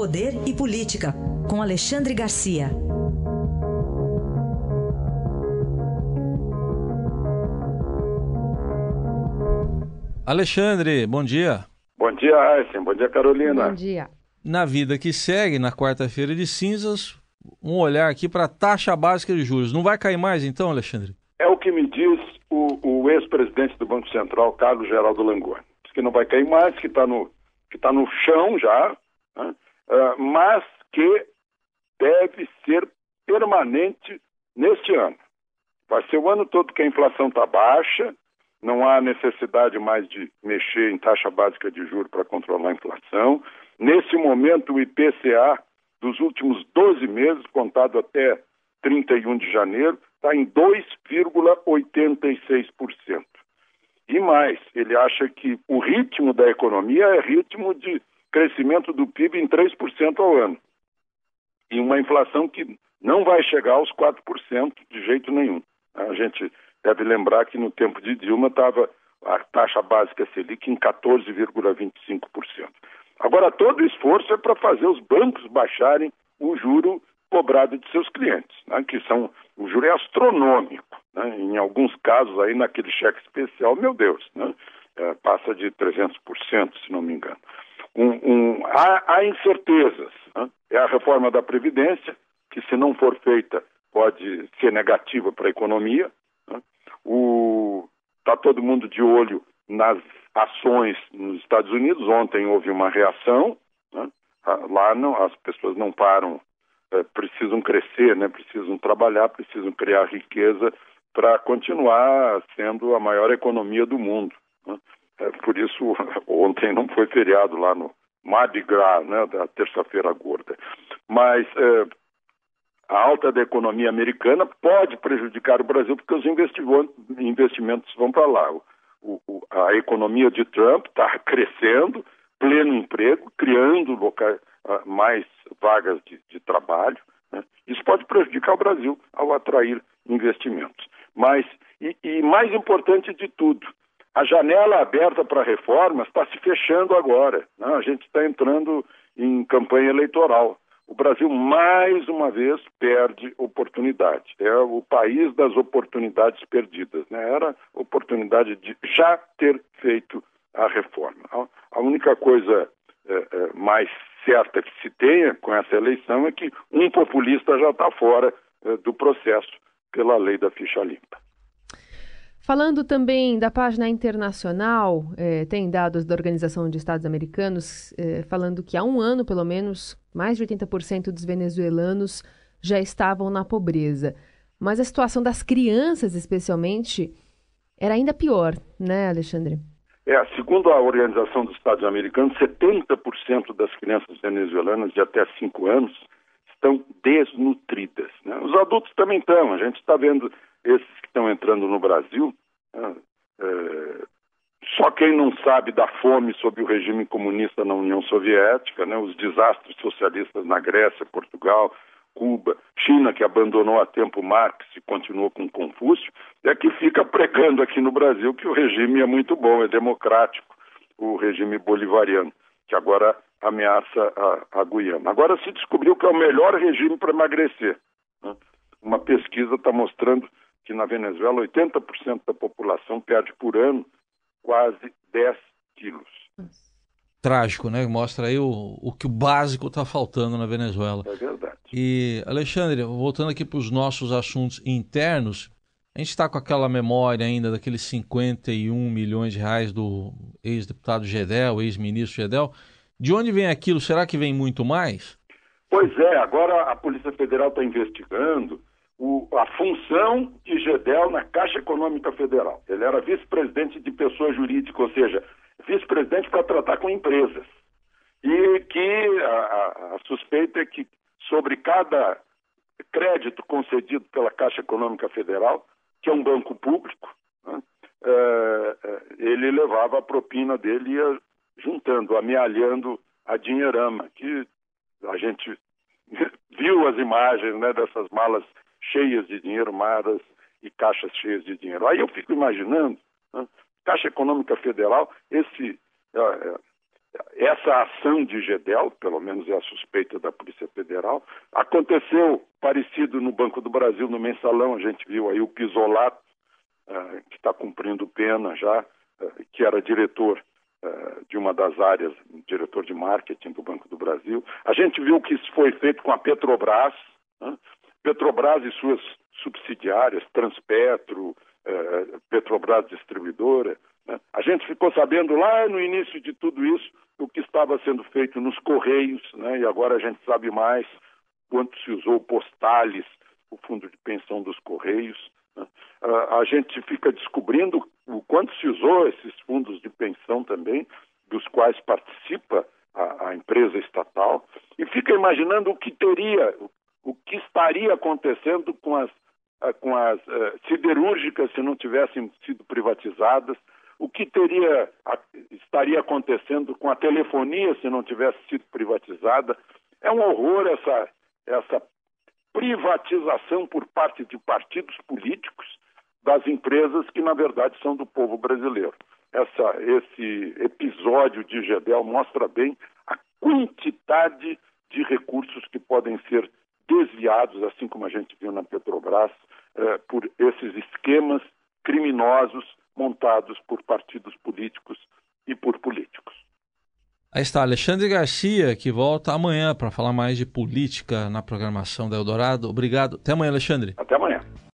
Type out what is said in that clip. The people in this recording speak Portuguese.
Poder e Política, com Alexandre Garcia. Alexandre, bom dia. Bom dia, Aysen. Bom dia, Carolina. Bom dia. Na vida que segue, na quarta-feira de cinzas, um olhar aqui para a taxa básica de juros. Não vai cair mais então, Alexandre? É o que me diz o ex-presidente do Banco Central, Carlos Geraldo Langoni. Diz que não vai cair mais, que está no chão já, né? Mas que deve ser permanente neste ano. Vai ser o ano todo que a inflação está baixa. Não há necessidade mais de mexer em taxa básica de juros para controlar a inflação. Nesse momento, o IPCA dos últimos 12 meses, contado até 31 de janeiro, está em 2,86%. E mais, ele acha que o ritmo da economia é ritmo de crescimento do PIB em 3% ao ano. E uma inflação que não vai chegar aos 4% de jeito nenhum. A gente deve lembrar que no tempo de Dilma estava a taxa básica Selic em 14,25%. Agora, todo o esforço é para fazer os bancos baixarem o juro cobrado de seus clientes, né? Que são, o juro é astronômico, né? Em alguns casos, aí naquele cheque especial, meu Deus, né? Passa de 300%, se não me engano. Há incertezas, né? É a reforma da Previdência, que se não for feita pode ser negativa para a economia. Está todo mundo de olho nas ações nos Estados Unidos. Ontem houve uma reação, né? Lá não, as pessoas não param, precisam crescer, né? Precisam trabalhar, precisam criar riqueza para continuar sendo a maior economia do mundo, né? Por isso, ontem não foi feriado lá no Mardi Gras, né? Da terça-feira gorda. Mas a alta da economia americana pode prejudicar o Brasil porque os investimentos vão para lá. A economia de Trump está crescendo, pleno emprego, criando mais vagas de trabalho, né? Isso pode prejudicar o Brasil ao atrair investimentos. Mas, e mais importante de tudo, a janela aberta para reformas está se fechando agora, né? A gente está entrando em campanha eleitoral. O Brasil, mais uma vez, perde oportunidade. É o país das oportunidades perdidas, né? Era a oportunidade de já ter feito a reforma. A única coisa mais certa que se tenha com essa eleição é que um populista já está fora do processo pela lei da ficha limpa. Falando também da página internacional, tem dados da Organização dos Estados Americanos falando que há um ano, pelo menos, mais de 80% dos venezuelanos já estavam na pobreza. Mas a situação das crianças, especialmente, era ainda pior, né, Alexandre? Segundo a Organização dos Estados Americanos, 70% das crianças venezuelanas de até 5 anos estão desnutridas, né? Os adultos também estão, a gente está vendo. Esses que estão entrando no Brasil, só quem não sabe da fome sob o regime comunista na União Soviética, né, os desastres socialistas na Grécia, Portugal, Cuba, China, que abandonou a tempo Marx e continuou com Confúcio, é que fica pregando aqui no Brasil que o regime é muito bom, é democrático, o regime bolivariano, que agora ameaça a Guiana. Agora se descobriu que é o melhor regime para emagrecer, né? Uma pesquisa está mostrando que na Venezuela 80% da população perde por ano quase 10 quilos. Trágico, né? Mostra aí o que o básico está faltando na Venezuela. É verdade. E, Alexandre, voltando aqui para os nossos assuntos internos, a gente está com aquela memória ainda daqueles 51 milhões de reais do ex-deputado Geddel, ex-ministro Geddel. De onde vem aquilo? Será que vem muito mais? Pois é, agora a Polícia Federal está investigando a função de Geddel na Caixa Econômica Federal. Ele era vice-presidente de pessoa jurídica, ou seja, vice-presidente para tratar com empresas. E que a suspeita é que sobre cada crédito concedido pela Caixa Econômica Federal, que é um banco público, né, ele levava a propina dele e ia juntando, amealhando a dinheirama, que a gente viu as imagens, né, dessas malas cheias de dinheiro, maras e caixas cheias de dinheiro. Aí eu fico imaginando, né? Caixa Econômica Federal, Essa ação de Geddel, pelo menos é a suspeita da Polícia Federal, aconteceu parecido no Banco do Brasil, no Mensalão. A gente viu aí o Pisolato, que está cumprindo pena já, que era diretor de uma das áreas, diretor de marketing do Banco do Brasil. A gente viu que isso foi feito com a Petrobras, Petrobras e suas subsidiárias, Transpetro, Petrobras Distribuidora. A gente ficou sabendo lá no início de tudo isso o que estava sendo feito nos Correios, e agora a gente sabe mais quanto se usou Postales, o fundo de pensão dos Correios. A gente fica descobrindo o quanto se usou esses fundos de pensão também, dos quais participa a empresa estatal, e fica imaginando o que teria, o que estaria acontecendo com as siderúrgicas se não tivessem sido privatizadas, o que estaria acontecendo com a telefonia se não tivesse sido privatizada. É um horror essa privatização por parte de partidos políticos das empresas que, na verdade, são do povo brasileiro. Esse episódio de Geddel mostra bem a quantidade de recursos que podem ser desviados, assim como a gente viu na Petrobras, por esses esquemas criminosos montados por partidos políticos e por políticos. Aí está Alexandre Garcia, que volta amanhã para falar mais de política na programação da Eldorado. Obrigado. Até amanhã, Alexandre. Até amanhã.